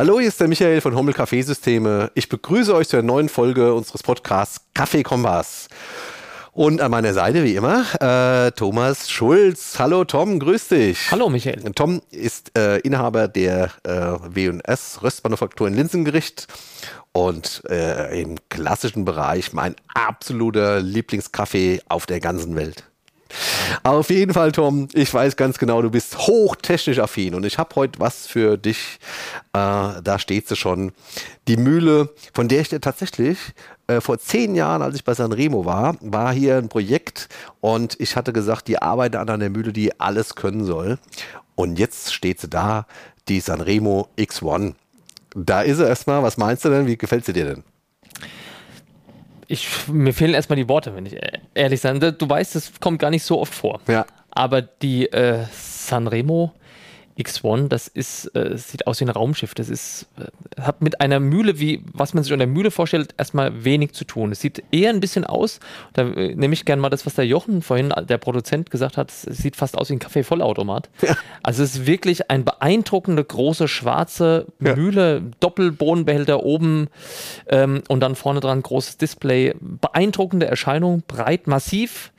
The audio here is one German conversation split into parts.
Hallo, hier ist der Michael von Hommel Kaffeesysteme. Ich begrüße euch zu der neuen Folge unseres Podcasts Kaffee Kompass. Und an meiner Seite, wie immer, Thomas Schulz. Hallo Tom, grüß dich. Hallo Michael. Tom ist Inhaber der W&S Röstmanufaktur in Linsengericht. Und im klassischen Bereich mein absoluter Lieblingskaffee auf der ganzen Welt. Auf jeden Fall, Tom, ich weiß ganz genau, du bist hochtechnisch affin und ich habe heute was für dich, da steht sie schon, die Mühle, von der ich dir tatsächlich vor 10 Jahren, als ich bei Sanremo war hier ein Projekt und ich hatte gesagt, die arbeiten an einer Mühle, die alles können soll und jetzt steht sie da, die Sanremo X One. Da ist sie erstmal, was meinst du denn, wie gefällt sie dir denn? Mir fehlen erstmal die Worte, wenn ich ehrlich sein. Du weißt, das kommt gar nicht so oft vor. Ja. Aber die Sanremo X One, das ist, sieht aus wie ein Raumschiff. Das ist, hat mit einer Mühle, wie was man sich unter Mühle vorstellt, erstmal wenig zu tun. Es sieht eher ein bisschen aus, da nehme ich gerne mal das, was der Jochen vorhin, der Produzent, gesagt hat, es sieht fast aus wie ein Kaffeevollautomat. Ja. Also es ist wirklich eine beeindruckende, große, schwarze Mühle, ja. Doppelbohnenbehälter oben und dann vorne dran großes Display. Beeindruckende Erscheinung, breit, massiv,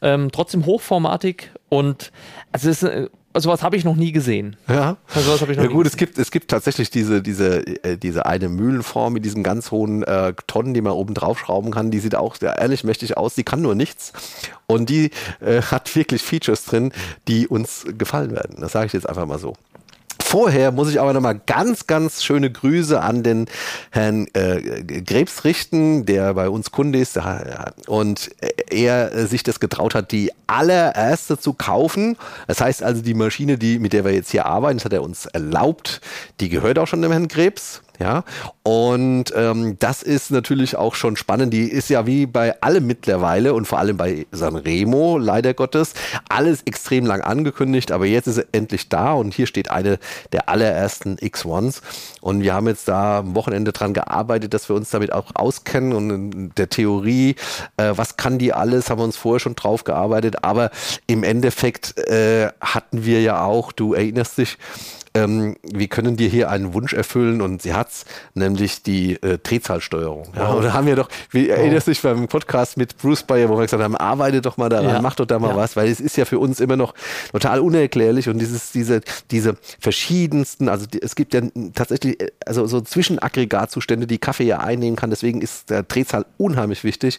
trotzdem hochformatig und also es ist sowas habe ich noch nie gesehen. Ja, also habe ich noch ja, gut, nie gesehen. Es gibt tatsächlich diese eine Mühlenform mit diesem ganz hohen Tonnen, die man oben drauf schrauben kann. Die sieht auch sehr ehrlich mächtig aus. Die kann nur nichts. Und die hat wirklich Features drin, die uns gefallen werden. Das sage ich jetzt einfach mal so. Vorher muss ich aber nochmal ganz, ganz schöne Grüße an den Herrn Grebs richten, der bei uns Kunde ist und er sich das getraut hat, die allererste zu kaufen. Das heißt also, die Maschine, mit der wir jetzt hier arbeiten, das hat er uns erlaubt, die gehört auch schon dem Herrn Grebs. Ja, und das ist natürlich auch schon spannend. Die ist ja wie bei allem mittlerweile und vor allem bei Sanremo, leider Gottes, alles extrem lang angekündigt, aber jetzt ist sie endlich da und hier steht eine der allerersten X1s und wir haben jetzt da am Wochenende dran gearbeitet, dass wir uns damit auch auskennen und in der Theorie, was kann die alles, haben wir uns vorher schon drauf gearbeitet, aber im Endeffekt hatten wir ja auch, du erinnerst dich, wir können dir hier einen Wunsch erfüllen und sie hat's, nämlich die Drehzahlsteuerung. Ja, wow. Und da haben wir doch, wie erinnerst du dich beim Podcast mit Bruce Bayer, wo wir gesagt haben, arbeite doch mal daran, ja. Mach doch da mal was, weil es ist ja für uns immer noch total unerklärlich und diese verschiedensten, also es gibt ja tatsächlich also so Zwischenaggregatzustände, die Kaffee ja einnehmen kann, deswegen ist der Drehzahl unheimlich wichtig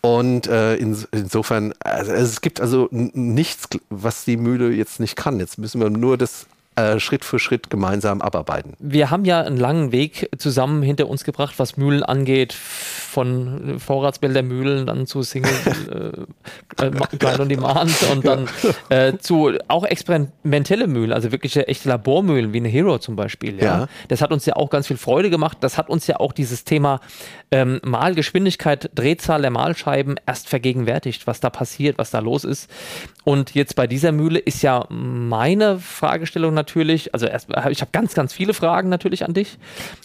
und insofern, also es gibt also nichts, was die Mühle jetzt nicht kann. Jetzt müssen wir nur das Schritt für Schritt gemeinsam abarbeiten. Wir haben ja einen langen Weg zusammen hinter uns gebracht, was Mühlen angeht, von Vorratsbehältermühlen dann zu Single Grind on Demand und dann zu auch experimentelle Mühlen, also wirklich echte Labormühlen wie eine Hero zum Beispiel. Ja? Ja. Das hat uns ja auch ganz viel Freude gemacht. Das hat uns ja auch dieses Thema Mahlgeschwindigkeit, Drehzahl der Mahlscheiben erst vergegenwärtigt, was da passiert, was da los ist. Und jetzt bei dieser Mühle ist ja meine Fragestellung natürlich, also ich habe ganz, ganz viele Fragen natürlich an dich,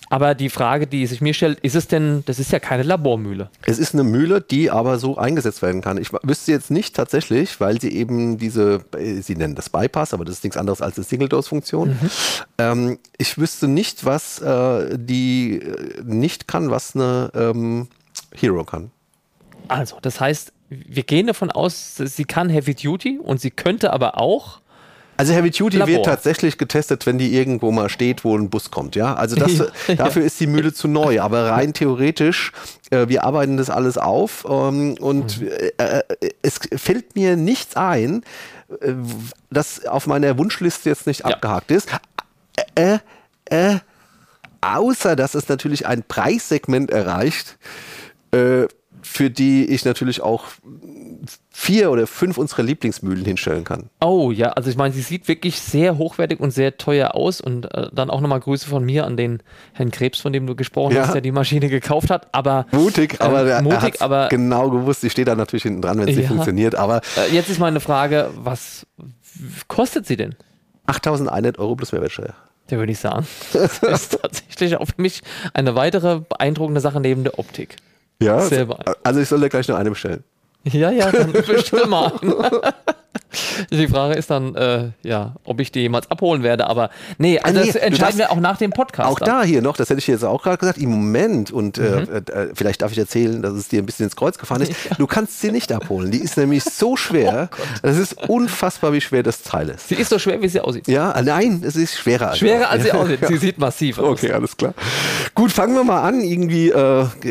aber die Frage, die sich mir stellt, ist es denn, das ist ja keine Labormühle. Es ist eine Mühle, die aber so eingesetzt werden kann. Ich wüsste jetzt nicht tatsächlich, weil sie eben diese, sie nennen das Bypass, aber das ist nichts anderes als eine Single-Dose-Funktion. Mhm. Ich wüsste nicht, was die nicht kann, was eine Hero kann. Also, das heißt, wir gehen davon aus, sie kann Heavy Duty und sie könnte aber auch. Also Heavy Duty wird tatsächlich getestet, wenn die irgendwo mal steht, wo ein Bus kommt, ja. Also dafür ist die Mühle zu neu, aber rein theoretisch, wir arbeiten das alles auf und es fällt mir nichts ein, das auf meiner Wunschliste jetzt nicht abgehakt ist. Außer, dass es natürlich ein Preissegment erreicht, für die ich natürlich auch 4 oder 5 unserer Lieblingsmühlen hinstellen kann. Oh ja, also ich meine, sie sieht wirklich sehr hochwertig und sehr teuer aus und dann auch nochmal Grüße von mir an den Herrn Krebs, von dem du gesprochen hast, der die Maschine gekauft hat, aber mutig, aber genau gewusst, ich stehe da natürlich hinten dran, wenn es nicht funktioniert, aber jetzt ist meine Frage, was kostet sie denn? 8.100 € plus Mehrwertsteuer. Da würde ich sagen, das ist tatsächlich auch für mich eine weitere beeindruckende Sache neben der Optik. Ja, also ich soll dir gleich nur eine bestellen. Ja, dann bestell mal. Die Frage ist dann, ja, ob ich die jemals abholen werde, aber nee, also das entscheiden wir auch nach dem Podcast. Auch da hier noch, das hätte ich jetzt auch gerade gesagt, im Moment, und vielleicht darf ich erzählen, dass es dir ein bisschen ins Kreuz gefahren ist, ja. Du kannst sie nicht abholen, die ist nämlich so schwer, oh Gott, das ist unfassbar, wie schwer das Teil ist. Sie ist so schwer, wie sie aussieht. Ja, nein, es ist schwerer als sie aussieht, sie sieht massiv aus. Okay, alles klar. Gut, fangen wir mal an, irgendwie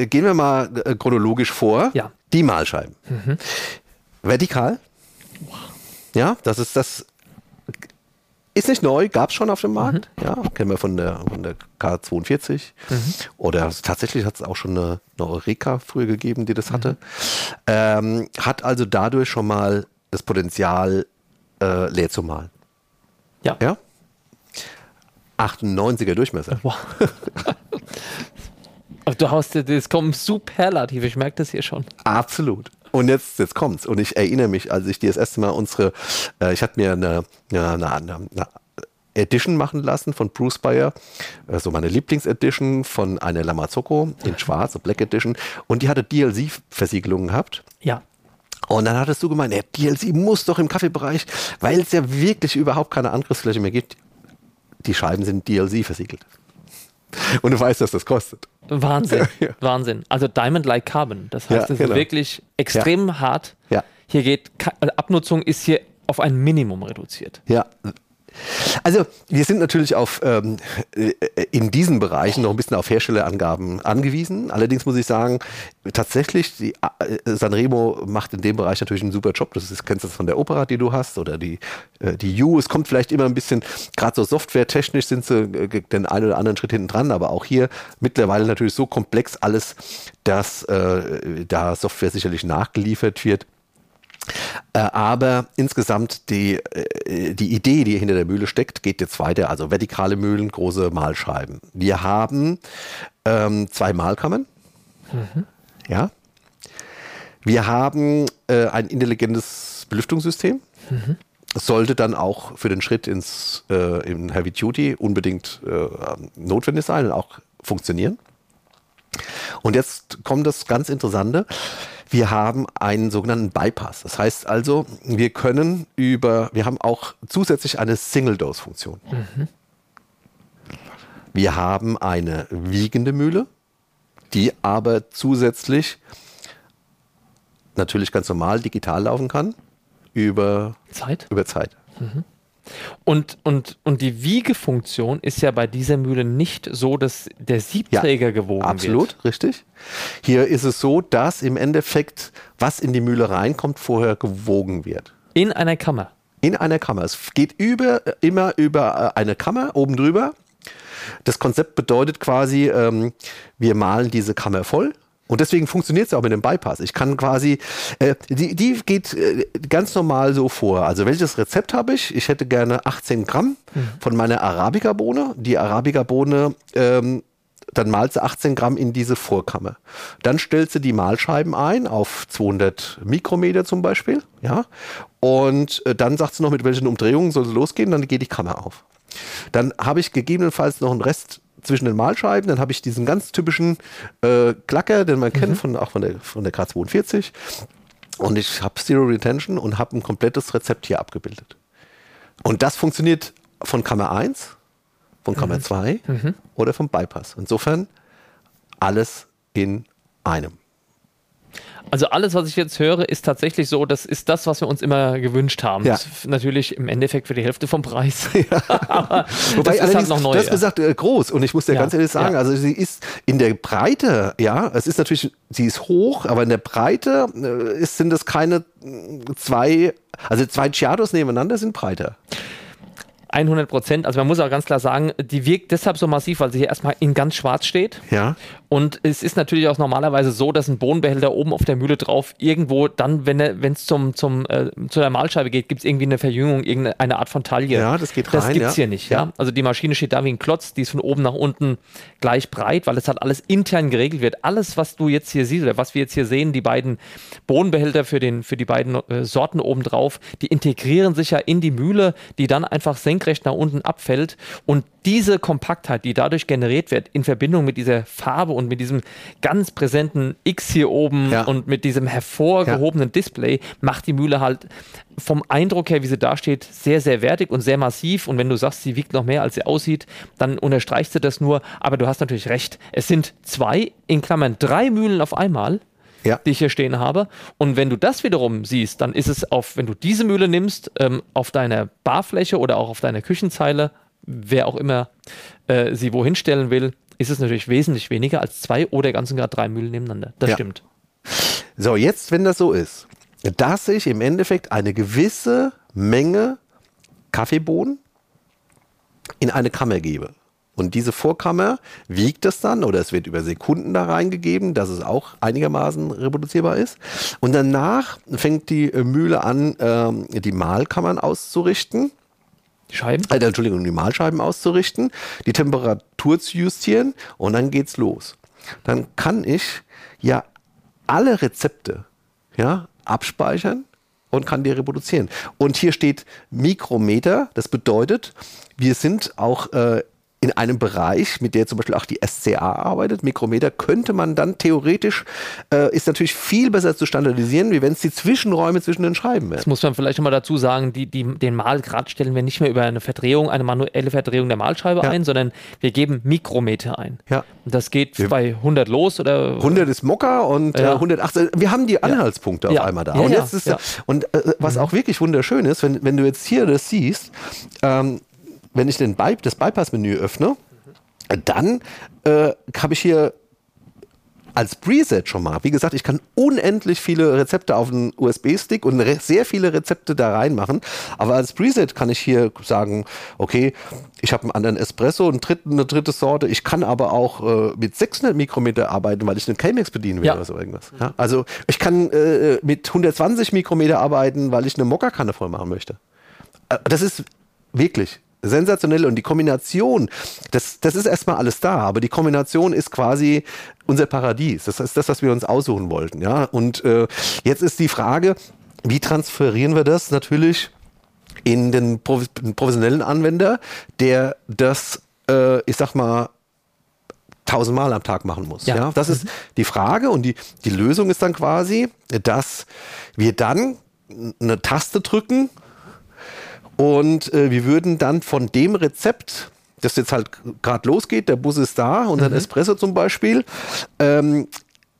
gehen wir mal chronologisch vor. Ja. Die Mahlscheiben. Mhm. Vertikal. Wow. Ja, das ist nicht neu, gab es schon auf dem Markt. Mhm. Ja, kennen wir von der K42. Mhm. Oder tatsächlich hat es auch schon eine Eureka früher gegeben, die das hatte. Mhm. Hat also dadurch schon mal das Potenzial, leer zu malen. Ja. Ja? 98er Durchmesser. Wow. Du hast, das kommen Superlative, ich merke das hier schon. Absolut. Und jetzt kommt's. Und ich erinnere mich, als ich dir das erste Mal ich hatte mir eine Edition machen lassen von Bruce Bayer, so also meine Lieblingsedition von einer La Marzocco in Schwarz, so Black Edition. Und die hatte DLC-Versiegelungen gehabt. Ja. Und dann hattest du gemeint, DLC muss doch im Kaffeebereich, weil es ja wirklich überhaupt keine Angriffsfläche mehr gibt. Die Scheiben sind DLC versiegelt. Und du weißt, dass das kostet. Wahnsinn, ja. Wahnsinn. Also Diamond-like Carbon, das heißt, es ist wirklich extrem hart. Ja. Hier geht, Abnutzung ist hier auf ein Minimum reduziert. Ja, also wir sind natürlich auf in diesen Bereichen noch ein bisschen auf Herstellerangaben angewiesen. Allerdings muss ich sagen, tatsächlich, die Sanremo macht in dem Bereich natürlich einen super Job. Kennst du das von der Opera, die du hast, oder die U. Es kommt vielleicht immer ein bisschen, gerade so softwaretechnisch sind sie den einen oder anderen Schritt hinten dran, aber auch hier mittlerweile natürlich so komplex alles, dass da Software sicherlich nachgeliefert wird. Aber insgesamt die Idee, die hinter der Mühle steckt, geht jetzt weiter. Also vertikale Mühlen, große Mahlscheiben. Wir haben 2 Mahlkammern. Mhm. Ja. Wir haben ein intelligentes Belüftungssystem. Mhm. Sollte dann auch für den Schritt in Heavy Duty unbedingt notwendig sein und auch funktionieren. Und jetzt kommt das ganz Interessante. Wir haben einen sogenannten Bypass. Das heißt also, wir haben auch zusätzlich eine Single-Dose-Funktion. Mhm. Wir haben eine wiegende Mühle, die aber zusätzlich natürlich ganz normal digital laufen kann über Zeit. Mhm. Und die Wiegefunktion ist ja bei dieser Mühle nicht so, dass der Siebträger gewogen wird. Absolut, richtig. Hier ist es so, dass im Endeffekt, was in die Mühle reinkommt, vorher gewogen wird. In einer Kammer? In einer Kammer. Es geht immer über eine Kammer oben drüber. Das Konzept bedeutet quasi, wir malen diese Kammer voll. Und deswegen funktioniert es ja auch mit dem Bypass. Ich kann quasi, die geht ganz normal so vor. Also welches Rezept habe ich? Ich hätte gerne 18 Gramm von meiner Arabica-Bohne. Die Arabica-Bohne, dann malst du 18 Gramm in diese Vorkammer. Dann stellst du die Mahlscheiben ein auf 200 Mikrometer zum Beispiel. Ja? Und dann sagst du noch, mit welchen Umdrehungen soll es losgehen. Dann geht die Kammer auf. Dann habe ich gegebenenfalls noch einen Rest zwischen den Mahlscheiben, dann habe ich diesen ganz typischen Klacker, den man kennt, von der K42. Und ich habe Zero Retention und habe ein komplettes Rezept hier abgebildet. Und das funktioniert von Kammer 1, von Kammer 2 oder vom Bypass. Insofern alles in einem. Also alles, was ich jetzt höre, ist tatsächlich so, das ist das, was wir uns immer gewünscht haben. Ja. Natürlich im Endeffekt für die Hälfte vom Preis. Ja. Aber wobei, das ist halt noch neu. Das gesagt, groß. Und ich muss dir ganz ehrlich sagen, also sie ist in der Breite, es ist natürlich, sie ist hoch, aber in der Breite sind das keine zwei, also zwei Giardos nebeneinander sind breiter. 100%. Also man muss auch ganz klar sagen, die wirkt deshalb so massiv, weil sie hier erstmal in ganz schwarz steht. Ja. Und es ist natürlich auch normalerweise so, dass ein Bohnenbehälter oben auf der Mühle drauf irgendwo dann, wenn es zu der Mahlscheibe geht, gibt es irgendwie eine Verjüngung, irgendeine Art von Taille. Ja, das geht rein. Das gibt es hier nicht. Ja. Also die Maschine steht da wie ein Klotz, die ist von oben nach unten gleich breit, weil es halt alles intern geregelt wird. Alles, was du jetzt hier siehst oder was wir jetzt hier sehen, die beiden Bohnenbehälter für die beiden Sorten oben drauf, die integrieren sich ja in die Mühle, die dann einfach senkt senkrecht nach unten abfällt. Und diese Kompaktheit, die dadurch generiert wird, in Verbindung mit dieser Farbe und mit diesem ganz präsenten X hier oben und mit diesem hervorgehobenen Display, macht die Mühle halt vom Eindruck her, wie sie dasteht, sehr, sehr wertig und sehr massiv. Und wenn du sagst, sie wiegt noch mehr, als sie aussieht, dann unterstreichst du das nur. Aber du hast natürlich recht. Es sind zwei, in Klammern 3 Mühlen auf einmal, die ich hier stehen habe. Und wenn du das wiederum siehst, dann ist es auf, wenn du diese Mühle nimmst, auf deiner Barfläche oder auch auf deiner Küchenzeile, wer auch immer sie wohin stellen will, ist es natürlich wesentlich weniger als 2 oder ganz und gar 3 Mühlen nebeneinander. Das stimmt. So, jetzt, wenn das so ist, dass ich im Endeffekt eine gewisse Menge Kaffeebohnen in eine Kammer gebe. Und diese Vorkammer wiegt es dann, oder es wird über Sekunden da reingegeben, dass es auch einigermaßen reproduzierbar ist. Und danach fängt die Mühle an, die Mahlkammern auszurichten. Die Mahlscheiben auszurichten, die Temperatur zu justieren, und dann geht's los. Dann kann ich ja alle Rezepte abspeichern und kann die reproduzieren. Und hier steht Mikrometer, das bedeutet, wir sind auch in einem Bereich, mit der zum Beispiel auch die SCA arbeitet. Mikrometer könnte man dann theoretisch, ist natürlich viel besser zu standardisieren, wie wenn es die Zwischenräume zwischen den Scheiben wären. Das muss man vielleicht nochmal dazu sagen, den Mahlgrad stellen wir nicht mehr über eine Verdrehung, eine manuelle Verdrehung der Mahlscheibe ein, sondern wir geben Mikrometer ein. Ja. Und das geht bei 100 los oder 100 ist Mokka und 180. Wir haben die Anhaltspunkte auf einmal da. Und jetzt ist und was auch wirklich wunderschön ist, wenn du jetzt hier das siehst, wenn ich das Bypass-Menü öffne, dann habe ich hier als Preset schon mal, wie gesagt, ich kann unendlich viele Rezepte auf einen USB-Stick und sehr viele Rezepte da reinmachen, aber als Preset kann ich hier sagen, okay, ich habe einen anderen Espresso, eine dritte Sorte, ich kann aber auch mit 600 Mikrometer arbeiten, weil ich einen Chemex bedienen will oder so irgendwas. Ja? Also ich kann mit 120 Mikrometer arbeiten, weil ich eine Mokkakanne voll machen möchte. Das ist wirklich sensationell, und die Kombination, das ist erstmal alles da, aber die Kombination ist quasi unser Paradies. Das ist das, was wir uns aussuchen wollten. Ja? Und jetzt ist die Frage, wie transferieren wir das natürlich in den professionellen Anwender, der das, ich sag mal, 1000 Mal am Tag machen muss. Ja. Ja? Das ist die Frage, und die Lösung ist dann quasi, dass wir dann eine Taste drücken. Und wir würden dann von dem Rezept, das jetzt halt gerade losgeht, der Bus ist da, unser Espresso zum Beispiel,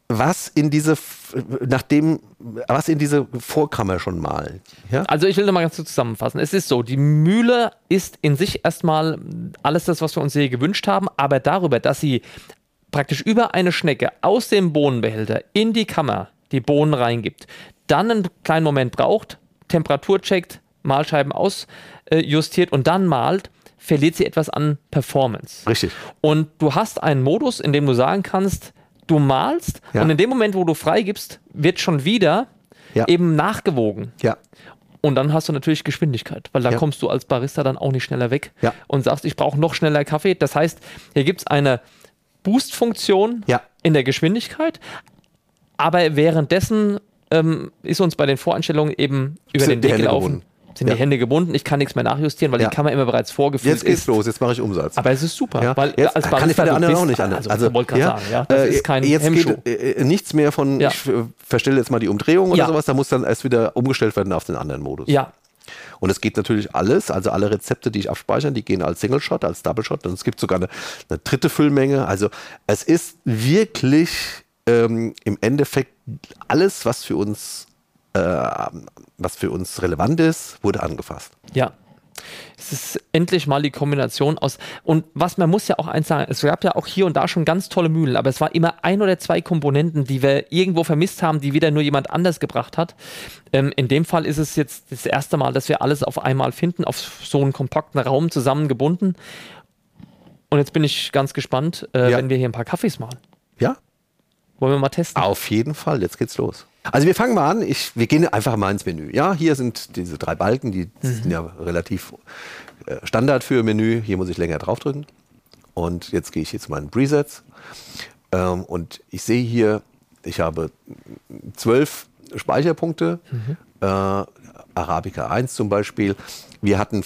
was in diese Vorkammer schon malen. Ja? Also ich will nochmal ganz kurz zusammenfassen. Es ist so, die Mühle ist in sich erstmal alles das, was wir uns hier gewünscht haben, aber darüber, dass sie praktisch über eine Schnecke aus dem Bohnenbehälter in die Kammer die Bohnen reingibt, dann einen kleinen Moment braucht, Temperatur checkt, Mahlscheiben ausjustiert und dann malt, verliert sie etwas an Performance. Richtig. Und du hast einen Modus, in dem du sagen kannst, du malst und in dem Moment, wo du freigibst, wird schon wieder eben nachgewogen. Ja. Und dann hast du natürlich Geschwindigkeit, weil da kommst du als Barista dann auch nicht schneller weg und sagst, ich brauche noch schneller Kaffee. Das heißt, hier gibt es eine Boost-Funktion in der Geschwindigkeit, aber währenddessen ist uns bei den Voreinstellungen eben über den Weg gelaufen. Sind die Hände gebunden, ich kann nichts mehr nachjustieren, weil die Kammer immer bereits vorgefüllt ist. Jetzt geht's los, jetzt mache ich Umsatz. Aber es ist super, weil jetzt, als Barista kann ich bei der anderen auch nicht anders. Also wollte gerade sagen, das ist kein Hemmschuh. Geht nichts mehr von, ich verstelle jetzt mal die Umdrehung oder sowas, da muss dann erst wieder umgestellt werden auf den anderen Modus. Ja. Und es geht natürlich alles, also alle Rezepte, die ich abspeichere, die gehen als Single-Shot, als Double-Shot, und es gibt sogar eine dritte Füllmenge. Also es ist wirklich im Endeffekt alles, was für uns relevant ist, wurde angefasst. Ja, es ist endlich mal die Kombination aus, und man muss ja auch eins sagen, es gab ja auch hier und da schon ganz tolle Mühlen, aber es war immer 1 oder 2 Komponenten, die wir irgendwo vermisst haben, die wieder nur jemand anders gebracht hat. In dem Fall ist es jetzt das erste Mal, dass wir alles auf einmal finden, auf so einen kompakten Raum zusammengebunden, und jetzt bin ich ganz gespannt, wenn wir hier ein paar Kaffees malen. Ja. Wollen wir mal testen? Auf jeden Fall, jetzt geht's los. Also wir fangen mal an, wir gehen einfach mal ins Menü. Ja, hier sind diese 3 Balken, die sind ja relativ Standard für Menü. Hier muss ich länger draufdrücken. Und jetzt gehe ich hier zu meinen Presets. Und ich sehe hier, ich habe 12 Speicherpunkte. Arabica 1 zum Beispiel. Wir hatten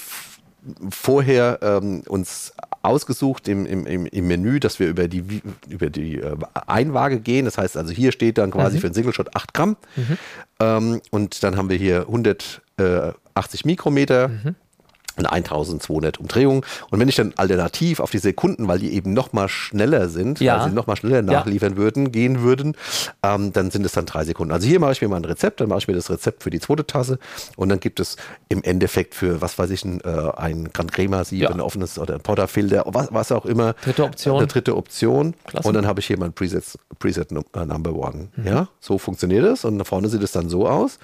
vorher uns ausgesucht im Menü, dass wir über die Einwaage gehen. Das heißt also, hier steht dann quasi für einen Single Shot 8 Gramm. Mhm. Und dann haben wir hier 180 Mikrometer. Mhm. Und 1200 Umdrehungen. Und wenn ich dann alternativ auf die Sekunden, weil die eben nochmal schneller sind, weil sie nochmal schneller nachliefern würden, dann sind es dann 3 Sekunden. Also hier mache ich mir mal ein Rezept, dann mache ich mir das Rezept für die zweite Tasse und dann gibt es im Endeffekt für, was weiß ich, ein Grand Crema-Sieb, ein offenes oder ein Portafilter, was auch immer. Eine dritte Option. Klasse. Und dann habe ich hier mein Preset Number One. Mhm. Ja, so funktioniert es. Und da vorne sieht es dann so aus,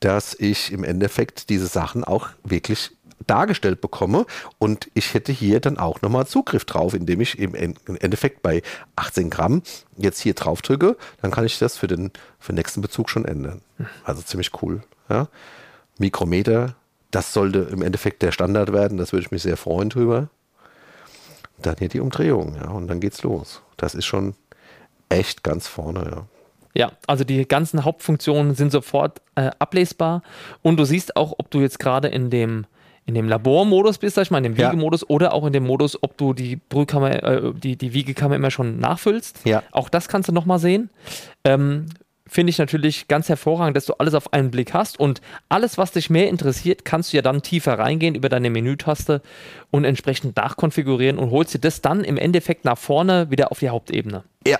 dass ich im Endeffekt diese Sachen auch wirklich dargestellt bekomme und ich hätte hier dann auch nochmal Zugriff drauf, indem ich im Endeffekt bei 18 Gramm jetzt hier drauf drücke, dann kann ich das für den nächsten Bezug schon ändern. Also ziemlich cool. Ja. Mikrometer, das sollte im Endeffekt der Standard werden, das würde ich mich sehr freuen drüber. Dann hier die Umdrehung, ja, und dann geht's los. Das ist schon echt ganz vorne, ja. Ja, also die ganzen Hauptfunktionen sind sofort ablesbar und du siehst auch, ob du jetzt gerade in dem Labormodus bist, sag ich mal, in dem Wiegemodus oder auch in dem Modus, ob du die Brühkammer, die Wiegekammer immer schon nachfüllst. Ja. Auch das kannst du nochmal sehen. Finde ich natürlich ganz hervorragend, dass du alles auf einen Blick hast und alles, was dich mehr interessiert, kannst du ja dann tiefer reingehen über deine Menütaste und entsprechend nachkonfigurieren und holst dir das dann im Endeffekt nach vorne wieder auf die Hauptebene. Ja.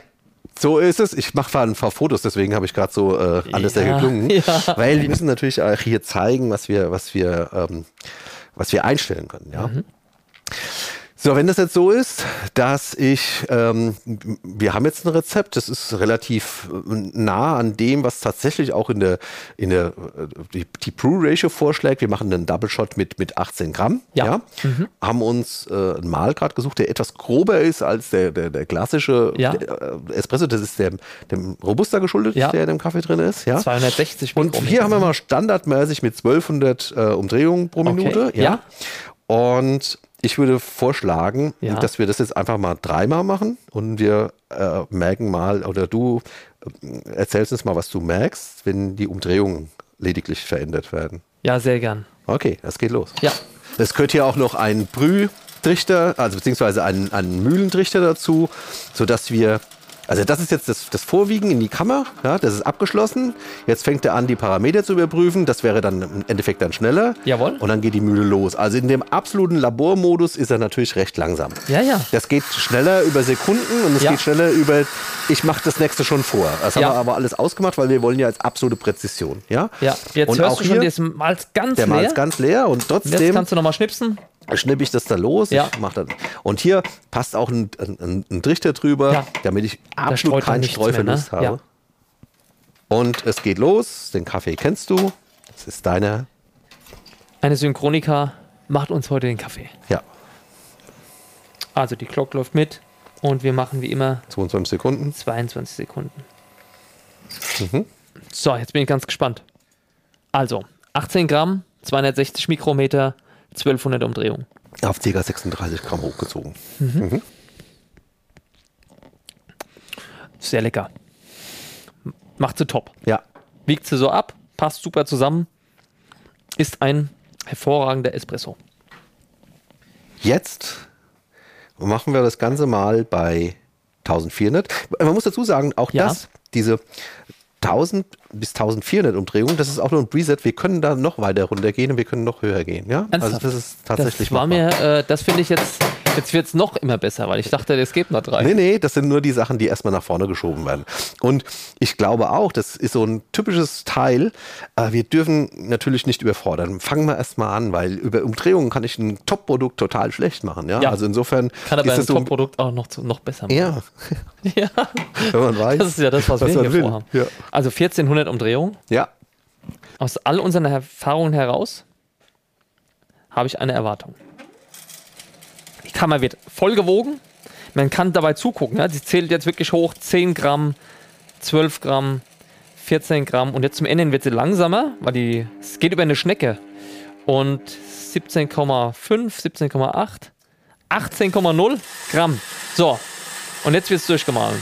So ist es. Ich mache ein paar Fotos, deswegen habe ich gerade so anders geklungen. Ja. Weil wir müssen natürlich auch hier zeigen, was wir einstellen können. Ja? Mhm. So, wenn das jetzt so ist, dass wir haben jetzt ein Rezept, das ist relativ nah an dem, was tatsächlich auch in der Brew Ratio vorschlägt. Wir machen einen Double Shot mit 18 Gramm. Ja. Ja. Mhm. Haben uns einen Mahlgrad gesucht, der etwas grober ist als der klassische Espresso. Das ist dem Robusta geschuldet, der in dem Kaffee drin ist. Ja. 260 Mikrometer. Und hier haben wir mal standardmäßig mit 1200 Umdrehungen pro Minute. Okay. Ja. Und ich würde vorschlagen, dass wir das jetzt einfach mal 3-mal machen und wir merken mal, oder du erzählst uns mal, was du merkst, wenn die Umdrehungen lediglich verändert werden. Ja, sehr gern. Okay, das geht los. Ja. Es gehört hier auch noch ein Brühtrichter, also beziehungsweise einen Mühlentrichter dazu, sodass wir, also das ist jetzt das Vorwiegen in die Kammer, ja, das ist abgeschlossen. Jetzt fängt er an, die Parameter zu überprüfen. Das wäre dann im Endeffekt dann schneller. Jawohl. Und dann geht die Mühle los. Also in dem absoluten Labormodus ist er natürlich recht langsam. Ja, ja. Das geht schneller über Sekunden und es geht schneller über, ich mache das nächste schon vor. Das haben wir aber alles ausgemacht, weil wir wollen ja jetzt absolute Präzision. Ja, ja. Jetzt und hörst auch du schon, der Malz ganz leer. Der Malz ganz leer und trotzdem. Jetzt kannst du nochmal schnipsen. Schnipp ich das da los, ich mach das. Und hier passt auch ein Trichter drüber, damit ich absolut keinen Streuverlust habe. Ja. Und es geht los, den Kaffee kennst du, das ist deiner. Eine Synchronika macht uns heute den Kaffee. Ja. Also die Glock läuft mit und wir machen wie immer 22 Sekunden. 22 Sekunden. Mhm. So, jetzt bin ich ganz gespannt. Also 18 Gramm, 260 Mikrometer, 1200 Umdrehungen. Auf ca. 36 Gramm hochgezogen. Mhm. Mhm. Sehr lecker. Macht sie top. Ja. Wiegt sie so ab, passt super zusammen. Ist ein hervorragender Espresso. Jetzt machen wir das Ganze mal bei 1400. Man muss dazu sagen, auch diese 1000 bis 1400 Umdrehungen, das ist auch nur ein Preset. Wir können da noch weiter runtergehen und wir können noch höher gehen. Ja? Also das ist tatsächlich das finde ich jetzt wird es noch immer besser, weil ich dachte, es geht noch 3. Nee, das sind nur die Sachen, die erstmal nach vorne geschoben werden. Und ich glaube auch, das ist so ein typisches Teil, wir dürfen natürlich nicht überfordern. Fangen wir erstmal an, weil über Umdrehungen kann ich ein Top-Produkt total schlecht machen. Ja? Ja. Also insofern kann aber ein Top-Produkt auch noch besser machen. Ja. Ja. Wenn man weiß, das ist ja das, was wir hier vorhaben. Ja. Also 1400 Umdrehungen. Ja. Aus all unseren Erfahrungen heraus habe ich eine Erwartung. Die Kammer wird voll gewogen. Man kann dabei zugucken. Ja? Sie zählt jetzt wirklich hoch. 10 Gramm, 12 Gramm, 14 Gramm. Und jetzt zum Ende wird sie langsamer, weil es geht über eine Schnecke. Und 17,5, 17,8, 18,0 Gramm. So. Und jetzt wird es durchgemahlen.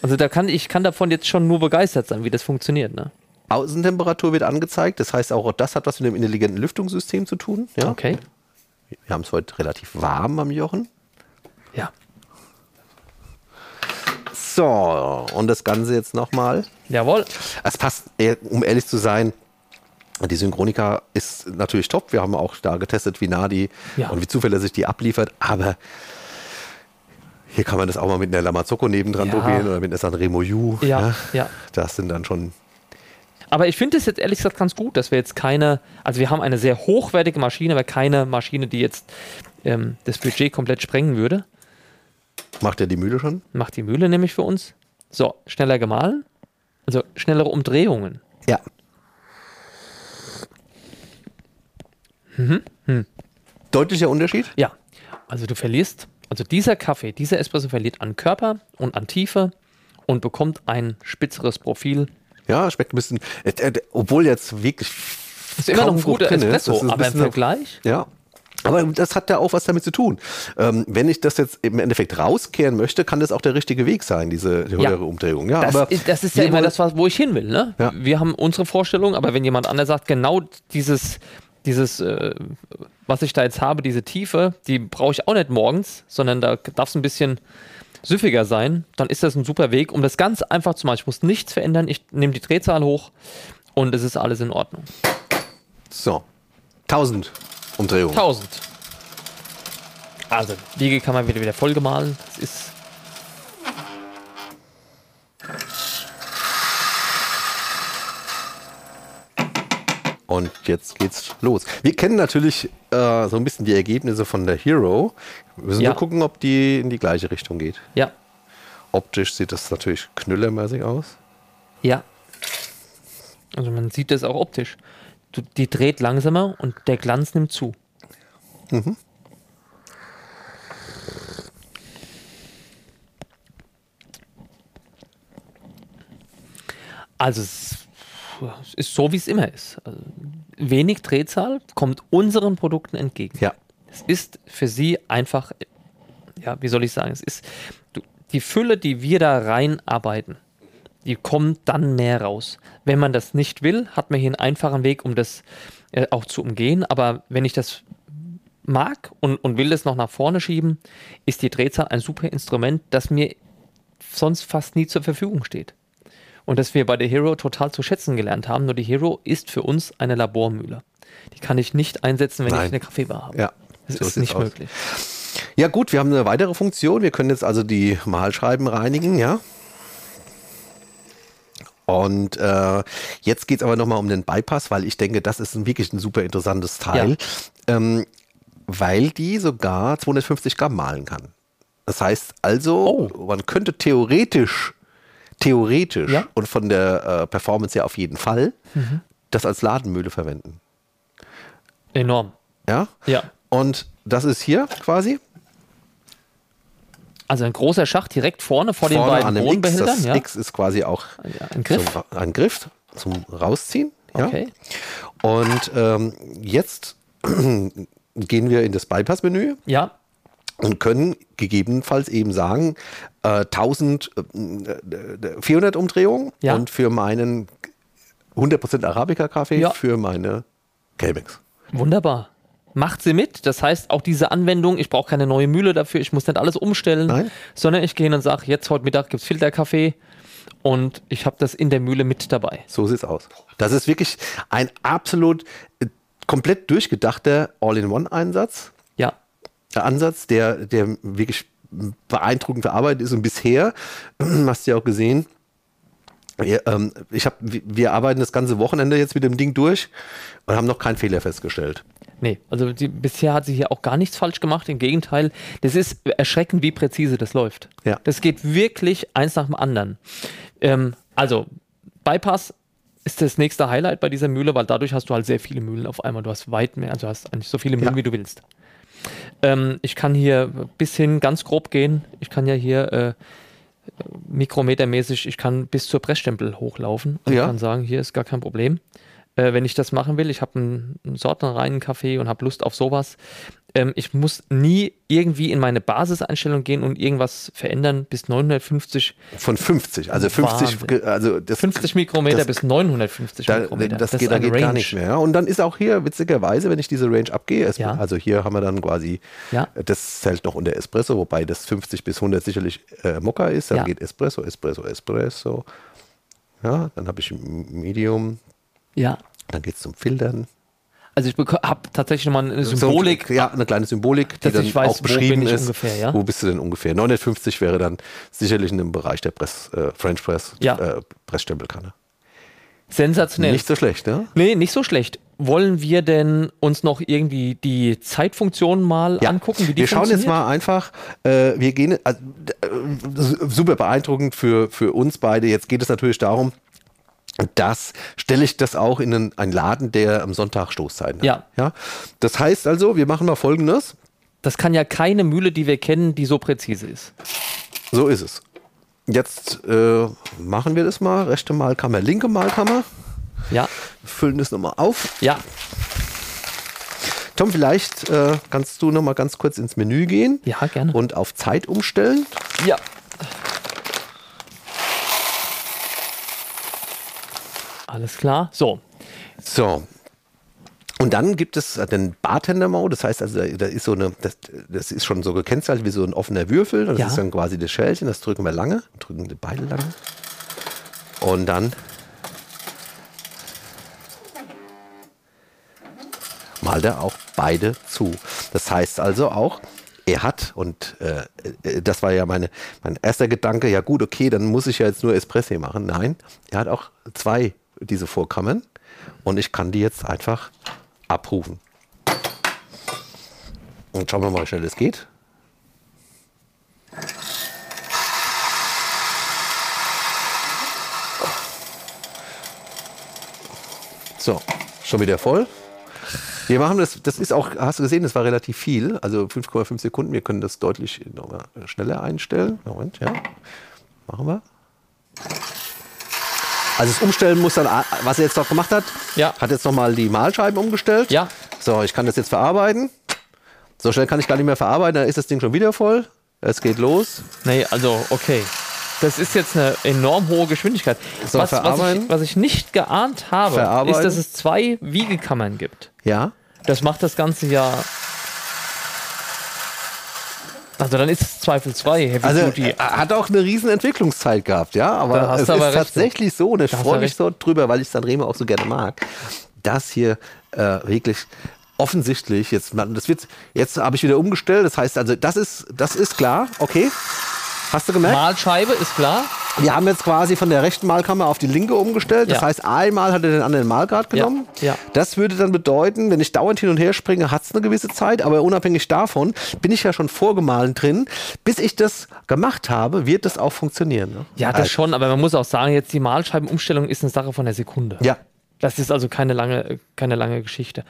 Also da kann ich davon jetzt schon nur begeistert sein, wie das funktioniert. Ne? Außentemperatur wird angezeigt, das heißt auch, das hat was mit einem intelligenten Lüftungssystem zu tun. Ja? Okay. Wir haben es heute relativ warm am Jochen. Ja. So, und das Ganze jetzt nochmal. Jawohl. Es passt, um ehrlich zu sein, die Synchronika ist natürlich top. Wir haben auch da getestet, wie nah die und wie zuverlässig die abliefert. Aber hier kann man das auch mal mit einer La Marzocco nebendran probieren oder mit einer Sanremo U. Ja, ne? Ja. Das sind dann schon... Aber ich finde es jetzt ehrlich gesagt ganz gut, dass wir jetzt keine... Also wir haben eine sehr hochwertige Maschine, aber keine Maschine, die jetzt das Budget komplett sprengen würde. Macht er die Mühle schon? Macht die Mühle nämlich für uns. So, schneller gemahlen. Also schnellere Umdrehungen. Ja. Mhm. Hm. Deutlicher Unterschied? Ja. Also du verlierst, also dieser Kaffee, dieser Espresso verliert an Körper und an Tiefe und bekommt ein spitzeres Profil. Ja, schmeckt ein bisschen, obwohl jetzt wirklich ist immer noch ein guter Espresso, aber im Vergleich? Ja. Aber das hat ja auch was damit zu tun. Wenn ich das jetzt im Endeffekt rauskehren möchte, kann das auch der richtige Weg sein, diese höhere Umdrehung. Ja, das, aber das ist ja immer das, wo ich hin will. Ne? Ja. Wir haben unsere Vorstellung, aber wenn jemand anders sagt, genau dieses was ich da jetzt habe, diese Tiefe, die brauche ich auch nicht morgens, sondern da darf es ein bisschen süffiger sein, dann ist das ein super Weg, um das ganz einfach zu machen. Ich muss nichts verändern, ich nehme die Drehzahl hoch und es ist alles in Ordnung. So, 1000. Umdrehung. 1000. Also, Wiege kann man wieder voll gemahlen. Das ist. Und jetzt geht's los. Wir kennen natürlich so ein bisschen die Ergebnisse von der Hero. Wir müssen nur gucken, ob die in die gleiche Richtung geht. Ja. Optisch sieht das natürlich knüllermäßig aus. Ja. Also, man sieht das auch optisch. Die dreht langsamer und der Glanz nimmt zu. Mhm. Also es ist so, wie es immer ist. Also wenig Drehzahl kommt unseren Produkten entgegen. Ja. Es ist für sie einfach, ja, wie soll ich sagen, es ist die Fülle, die wir da reinarbeiten. Die kommt dann mehr raus. Wenn man das nicht will, hat man hier einen einfachen Weg, um das auch zu umgehen. Aber wenn ich das mag und will das noch nach vorne schieben, ist die Drehzahl ein super Instrument, das mir sonst fast nie zur Verfügung steht. Und das wir bei der Hero total zu schätzen gelernt haben. Nur die Hero ist für uns eine Labormühle. Die kann ich nicht einsetzen, wenn ich eine Kaffeebar habe. Ja, das so ist nicht möglich. Ja gut, wir haben eine weitere Funktion. Wir können jetzt also die Mahlscheiben reinigen, ja. Und jetzt geht es aber nochmal um den Bypass, weil ich denke, das ist wirklich ein super interessantes Teil, weil die sogar 250 Gramm mahlen kann. Das heißt also, man könnte theoretisch und von der Performance her auf jeden Fall, das als Ladenmühle verwenden. Enorm. Ja? Ja. Und das ist hier quasi... Also ein großer Schacht direkt vorne den beiden Bohnenbehältern. Das X ist quasi auch ein Griff zum Rausziehen. Ja. Okay. Und jetzt gehen wir in das Bypass-Menü und können gegebenenfalls eben sagen, 1400 Umdrehungen und für meinen 100% Arabica-Kaffee, für meine Chemex. Wunderbar. Macht sie mit, das heißt auch diese Anwendung, ich brauche keine neue Mühle dafür, ich muss nicht alles umstellen, sondern ich gehe hin und sage, jetzt heute Mittag gibt es Filterkaffee und ich habe das in der Mühle mit dabei. So sieht's aus. Das ist wirklich ein absolut komplett durchgedachter All-in-One-Einsatz. Ja. Der Ansatz, der wirklich beeindruckend verarbeitet ist und bisher, hast du ja auch gesehen, wir arbeiten das ganze Wochenende jetzt mit dem Ding durch und haben noch keinen Fehler festgestellt. Nee, also bisher hat sie hier auch gar nichts falsch gemacht, im Gegenteil, das ist erschreckend, wie präzise das läuft. Ja. Das geht wirklich eins nach dem anderen. Also, Bypass ist das nächste Highlight bei dieser Mühle, weil dadurch hast du halt sehr viele Mühlen auf einmal, du hast weit mehr, also hast eigentlich so viele Mühlen, wie du willst. Ich kann hier bis hin ganz grob gehen, ich kann ja hier mikrometermäßig, ich kann bis zur Pressstempel hochlaufen und kann sagen, hier ist gar kein Problem. wenn ich das machen will. Ich habe einen sortenreinen Kaffee und habe Lust auf sowas. Ich muss nie irgendwie in meine Basiseinstellung gehen und irgendwas verändern bis 950. Von 50, also 50, Wahnsinn. Also das, 50 Mikrometer das, bis 950 Mikrometer. Das geht gar nicht mehr. Und dann ist auch hier witzigerweise, wenn ich diese Range abgehe, also hier haben wir dann quasi, das zählt noch unter Espresso, wobei das 50 bis 100 sicherlich Mokka ist, dann geht Espresso, Espresso, Espresso. Ja, dann habe ich Medium. Ja. Dann geht es zum Filtern. Also ich habe tatsächlich nochmal eine Symbolik. So, eine kleine Symbolik, die dann auch beschrieben ist. Ungefähr, ja? Wo bist du denn ungefähr? 950 wäre dann sicherlich in dem Bereich der French Press, Pressstempelkanne. Sensationell. Nicht so schlecht, ne? Nee, nicht so schlecht. Wollen wir denn uns noch irgendwie die Zeitfunktion mal angucken? Wie die funktioniert? Jetzt mal einfach, wir gehen, also, super beeindruckend für uns beide. Jetzt geht es natürlich darum, stelle ich das auch in einen Laden, der am Sonntag Stoßzeiten hat. Ja. Das heißt also, wir machen mal Folgendes. Das kann ja keine Mühle, die wir kennen, die so präzise ist. So ist es. Jetzt machen wir das mal. Rechte Mahlkammer, linke Mahlkammer. Ja. Füllen das nochmal auf. Ja. Tom, vielleicht kannst du nochmal ganz kurz ins Menü gehen. Ja, gerne. Und auf Zeit umstellen. Ja. Alles klar. So. Und dann gibt es den Bartender-Mode. Das heißt, also da ist so eine, das ist schon so gekennzeichnet wie so ein offener Würfel. Das ist dann quasi das Schälchen. Das drücken wir lange. Drücken wir beide lange. Und dann malt er auch beide zu. Das heißt also auch, er hat, und das war ja mein erster Gedanke, ja gut, okay, dann muss ich ja jetzt nur Espresso machen. Nein, er hat auch zwei diese Vorkammern und ich kann die jetzt einfach abrufen. Und schauen wir mal, wie schnell es geht. So, schon wieder voll. Wir machen das ist auch, hast du gesehen, das war relativ viel, also 5,5 Sekunden, wir können das deutlich nochmal schneller einstellen. Moment, machen wir. Also das Umstellen muss dann, was er jetzt noch gemacht hat, hat jetzt nochmal die Mahlscheiben umgestellt. Ja. So, ich kann das jetzt verarbeiten. So schnell kann ich gar nicht mehr verarbeiten, dann ist das Ding schon wieder voll. Es geht los. Nee, also okay. Das ist jetzt eine enorm hohe Geschwindigkeit. So, was ich nicht geahnt habe, ist, dass es zwei Wiegekammern gibt. Ja. Das macht das Ganze ja... Also dann ist es zweifelsfrei Heavy Duty. Hat auch eine riesen Entwicklungszeit gehabt, ja. Aber es ist tatsächlich so, und ich freue mich so drüber, weil ich Sanremo auch so gerne mag, dass hier wirklich... Offensichtlich, jetzt habe ich wieder umgestellt, das heißt also, das ist klar, okay. Hast du gemerkt? Mahlscheibe ist klar. Wir haben jetzt quasi von der rechten Mahlkammer auf die linke umgestellt. Das heißt, einmal hat er den anderen Mahlgrad genommen. Ja. Das würde dann bedeuten, wenn ich dauernd hin und her springe, hat es eine gewisse Zeit. Aber unabhängig davon bin ich ja schon vorgemahlen drin. Bis ich das gemacht habe, wird das auch funktionieren. Ne? Ja, das schon. Aber man muss auch sagen, jetzt die Mahlscheibenumstellung ist eine Sache von der Sekunde. Ja. Das ist also keine lange Geschichte.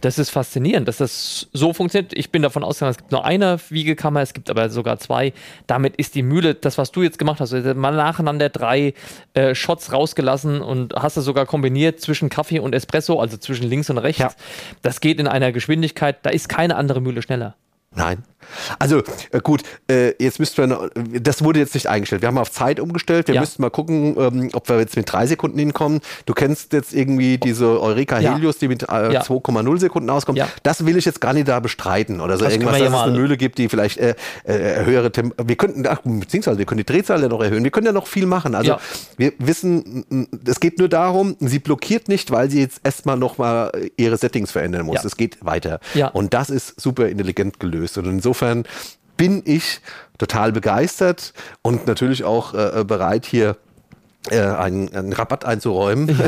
Das ist faszinierend, dass das so funktioniert. Ich bin davon ausgegangen, es gibt nur eine Wiegekammer, es gibt aber sogar zwei. Damit ist die Mühle, das, was du jetzt gemacht hast, mal nacheinander drei Shots rausgelassen und hast das sogar kombiniert zwischen Kaffee und Espresso, also zwischen links und rechts. Ja. Das geht in einer Geschwindigkeit, da ist keine andere Mühle schneller. Nein. Also gut, jetzt müssten wir noch, das wurde jetzt nicht eingestellt. Wir haben auf Zeit umgestellt. Wir müssten mal gucken, ob wir jetzt mit 3 Sekunden hinkommen. Du kennst jetzt irgendwie diese Eureka Helios, die mit 2,0 Sekunden auskommt. Ja. Das will ich jetzt gar nicht da bestreiten oder so. Das irgendwas, dass es eine Mühle gibt, die vielleicht höhere Temperaturen. Wir könnten, beziehungsweise wir können die Drehzahl ja noch erhöhen. Wir können ja noch viel machen. Also wir wissen, es geht nur darum, sie blockiert nicht, weil sie jetzt erstmal nochmal ihre Settings verändern muss. Es geht weiter. Ja. Und das ist super intelligent gelöst. Und insofern bin ich total begeistert und natürlich auch bereit, hier einen Rabatt einzuräumen,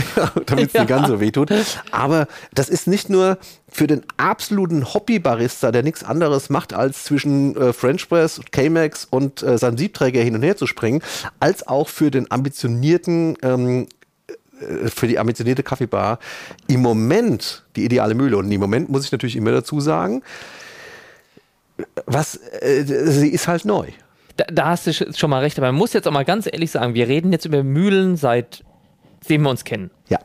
damit es nicht ganz so wehtut. Aber das ist nicht nur für den absoluten Hobby-Barista, der nichts anderes macht, als zwischen French Press, Chemex und seinem Siebträger hin und her zu springen, als auch für den ambitionierten für die ambitionierte Kaffeebar im Moment die ideale Mühle. Und im Moment muss ich natürlich immer dazu sagen, sie ist halt neu. Da hast du schon mal recht, aber man muss jetzt auch mal ganz ehrlich sagen, wir reden jetzt über Mühlen, seitdem wir uns kennen. Ja.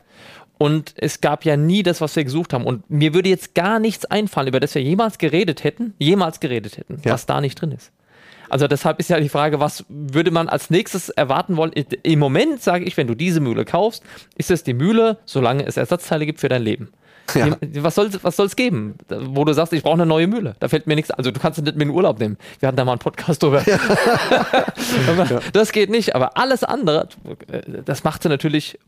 Und es gab ja nie das, was wir gesucht haben. Und mir würde jetzt gar nichts einfallen, über das wir jemals geredet hätten, ja, was da nicht drin ist. Also deshalb ist ja die Frage, was würde man als nächstes erwarten wollen? Im Moment sage ich, wenn du diese Mühle kaufst, ist es die Mühle, solange es Ersatzteile gibt für dein Leben. Ja. Was soll's geben, wo du sagst, ich brauche eine neue Mühle? Da fällt mir nichts. Also du kannst nicht mit in den Urlaub nehmen. Wir hatten da mal einen Podcast drüber. Ja. Das geht nicht. Aber alles andere, das macht sie natürlich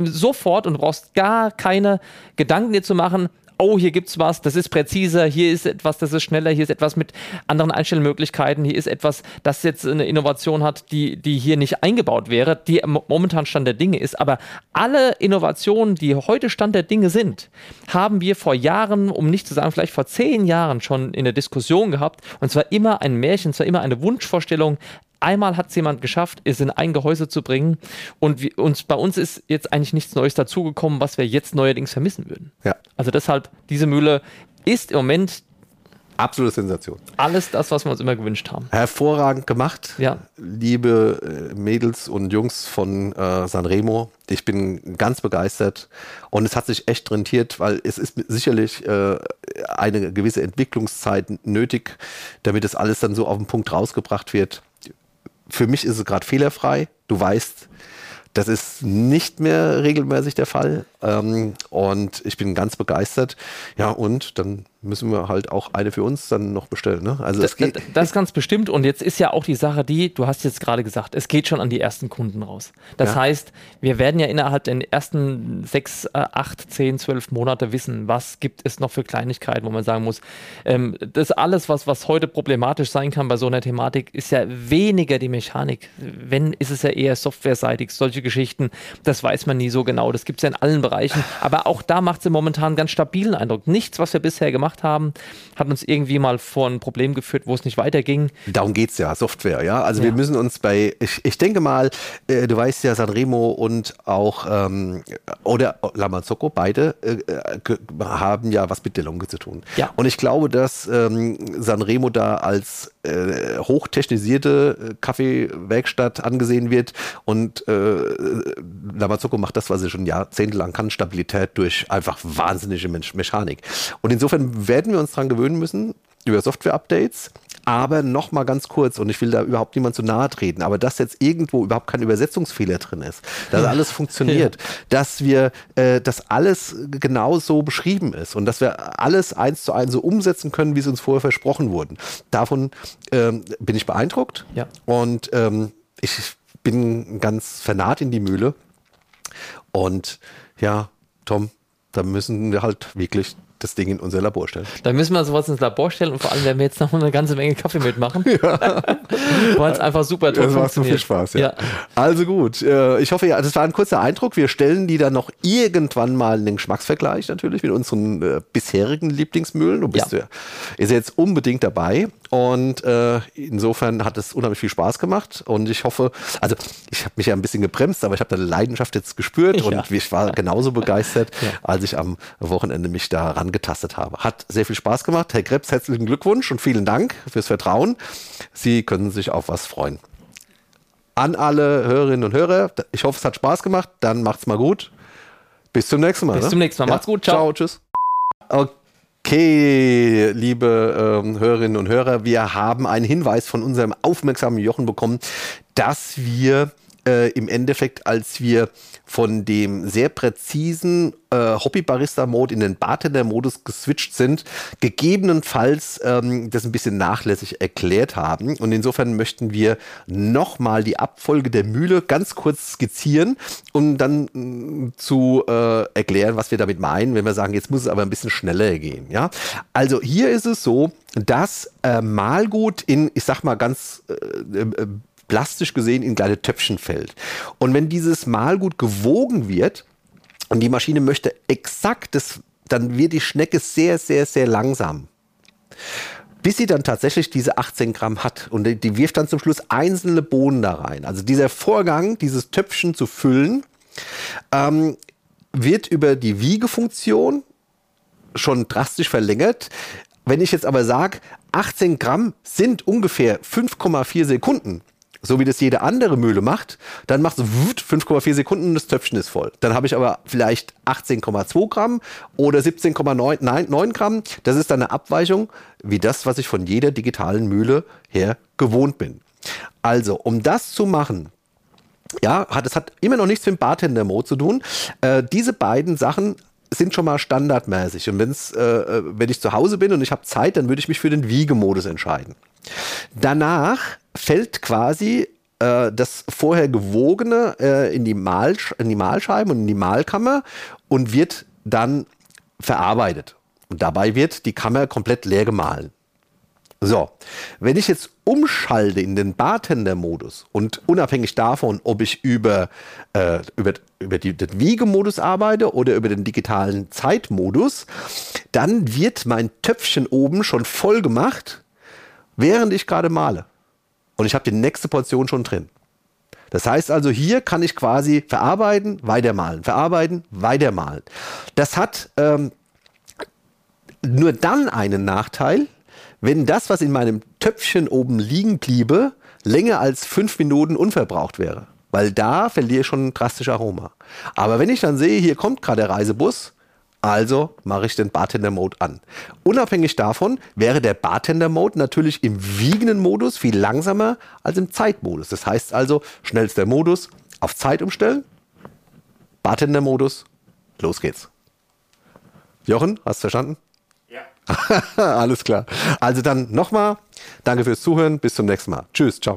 sofort und du brauchst gar keine Gedanken dir zu machen, oh, hier gibt's was, das ist präziser, hier ist etwas, das ist schneller, hier ist etwas mit anderen Einstellmöglichkeiten, hier ist etwas, das jetzt eine Innovation hat, die hier nicht eingebaut wäre, die momentan Stand der Dinge ist. Aber alle Innovationen, die heute Stand der Dinge sind, haben wir vor Jahren, um nicht zu sagen, vielleicht vor 10 Jahren schon in der Diskussion gehabt. Und zwar immer ein Märchen, zwar immer eine Wunschvorstellung. Einmal hat es jemand geschafft, es in ein Gehäuse zu bringen und bei uns ist jetzt eigentlich nichts Neues dazugekommen, was wir jetzt neuerdings vermissen würden. Ja. Also deshalb, diese Mühle ist im Moment absolute Sensation. Alles das, was wir uns immer gewünscht haben. Hervorragend gemacht, ja, liebe Mädels und Jungs von Sanremo. Ich bin ganz begeistert und es hat sich echt rentiert, weil es ist sicherlich eine gewisse Entwicklungszeit nötig, damit das alles dann so auf den Punkt rausgebracht wird. Für mich ist es gerade fehlerfrei. Du weißt, das ist nicht mehr regelmäßig der Fall. Und ich bin ganz begeistert. Ja, und dann müssen wir halt auch eine für uns dann noch bestellen. Ne? Also es geht. Das ganz bestimmt. Und jetzt ist ja auch die Sache, du hast jetzt gerade gesagt, es geht schon an die ersten Kunden raus. Das heißt, wir werden ja innerhalb der ersten 6, 8, 10, 12 Monate wissen, was gibt es noch für Kleinigkeiten, wo man sagen muss, das alles, was heute problematisch sein kann bei so einer Thematik, ist ja weniger die Mechanik. Wenn, ist es ja eher softwareseitig, solche Geschichten, das weiß man nie so genau. Das gibt es ja in allen Bereichen. Aber auch da macht es momentan einen ganz stabilen Eindruck. Nichts, was wir bisher gemacht haben, hat uns irgendwie mal vor ein Problem geführt, wo es nicht weiterging. Darum geht es ja, Software, ja. Also wir müssen uns ich denke mal, du weißt ja, Sanremo und auch oder La Marzocco, beide haben ja was mit der Longe zu tun. Ja. Und ich glaube, dass Sanremo da als hochtechnisierte Kaffeewerkstatt angesehen wird und La Marzocco macht das, was sie schon jahrzehntelang kann, Stabilität durch einfach wahnsinnige Mechanik. Und insofern werden wir uns daran gewöhnen müssen, über Software-Updates, aber nochmal ganz kurz, und ich will da überhaupt niemand zu nahe treten, aber dass jetzt irgendwo überhaupt kein Übersetzungsfehler drin ist, dass alles funktioniert, dass wir, dass alles genau so beschrieben ist und dass wir alles 1:1 so umsetzen können, wie es uns vorher versprochen wurden. Davon bin ich beeindruckt und ich bin ganz vernarrt in die Mühle und ja, Tom, da müssen wir halt wirklich das Ding in unser Labor stellen. Da müssen wir sowas ins Labor stellen und vor allem werden wir jetzt noch eine ganze Menge Kaffee mitmachen. Ja. Weil es einfach super toll funktioniert. Das macht so viel Spaß, ja. Also gut, ich hoffe, das war ein kurzer Eindruck. Wir stellen die dann noch irgendwann mal in den Geschmacksvergleich natürlich mit unseren bisherigen Lieblingsmühlen. Du bist ist jetzt unbedingt dabei und insofern hat es unheimlich viel Spaß gemacht und ich hoffe, also ich habe mich ja ein bisschen gebremst, aber ich habe deine Leidenschaft jetzt gespürt und ich war genauso begeistert, als ich am Wochenende mich da rangetastet habe. Hat sehr viel Spaß gemacht. Herr Grebs, herzlichen Glückwunsch und vielen Dank fürs Vertrauen. Sie können sich auf was freuen. An alle Hörerinnen und Hörer, ich hoffe, es hat Spaß gemacht. Dann macht's mal gut. Bis zum nächsten Mal. Bis zum nächsten Mal. Macht's gut. Ciao. Ciao, tschüss. Okay, liebe Hörerinnen und Hörer, wir haben einen Hinweis von unserem aufmerksamen Jochen bekommen, dass wir im Endeffekt, als wir von dem sehr präzisen Hobby-Barista-Mode in den Bartender-Modus geswitcht sind, gegebenenfalls das ein bisschen nachlässig erklärt haben. Und insofern möchten wir nochmal die Abfolge der Mühle ganz kurz skizzieren, um dann zu erklären, was wir damit meinen, wenn wir sagen, jetzt muss es aber ein bisschen schneller gehen. Ja? Also hier ist es so, dass Mahlgut in, ich sag mal ganz plastisch gesehen in kleine Töpfchen fällt. Und wenn dieses Mahlgut gewogen wird und die Maschine möchte exakt das, dann wird die Schnecke sehr, sehr, sehr langsam. Bis sie dann tatsächlich diese 18 Gramm hat. Und die wirft dann zum Schluss einzelne Bohnen da rein. Also dieser Vorgang, dieses Töpfchen zu füllen, wird über die Wiegefunktion schon drastisch verlängert. Wenn ich jetzt aber sage, 18 Gramm sind ungefähr 5,4 Sekunden, so wie das jede andere Mühle macht, dann macht es 5,4 Sekunden und das Töpfchen ist voll. Dann habe ich aber vielleicht 18,2 Gramm oder 17,9 Gramm. Das ist dann eine Abweichung wie das, was ich von jeder digitalen Mühle her gewohnt bin. Also, um das zu machen, ja, das hat immer noch nichts mit dem Bartender-Mode zu tun. Diese beiden Sachen sind schon mal standardmäßig. Und wenn ich zu Hause bin und ich habe Zeit, dann würde ich mich für den Wiegemodus entscheiden. Danach fällt quasi das vorher Gewogene in die Mahlscheiben und in die Mahlkammer und wird dann verarbeitet. Und dabei wird die Kammer komplett leer gemahlen. So, wenn ich jetzt umschalte in den Bartender-Modus und unabhängig davon, ob ich über den Wiegemodus arbeite oder über den digitalen Zeitmodus, dann wird mein Töpfchen oben schon voll gemacht, während ich gerade male. Und ich habe die nächste Portion schon drin. Das heißt also, hier kann ich quasi verarbeiten, weitermalen, verarbeiten, weitermalen. Das hat nur dann einen Nachteil, wenn das, was in meinem Töpfchen oben liegen bliebe, länger als 5 Minuten unverbraucht wäre. Weil da verliere ich schon drastisch Aroma. Aber wenn ich dann sehe, hier kommt gerade der Reisebus, also mache ich den Bartender-Mode an. Unabhängig davon wäre der Bartender-Mode natürlich im wiegenden Modus viel langsamer als im Zeitmodus. Das heißt also, schnellster Modus, auf Zeit umstellen, Bartender-Modus, los geht's. Jochen, hast du verstanden? Alles klar. Also dann nochmal. Danke fürs Zuhören. Bis zum nächsten Mal. Tschüss. Ciao.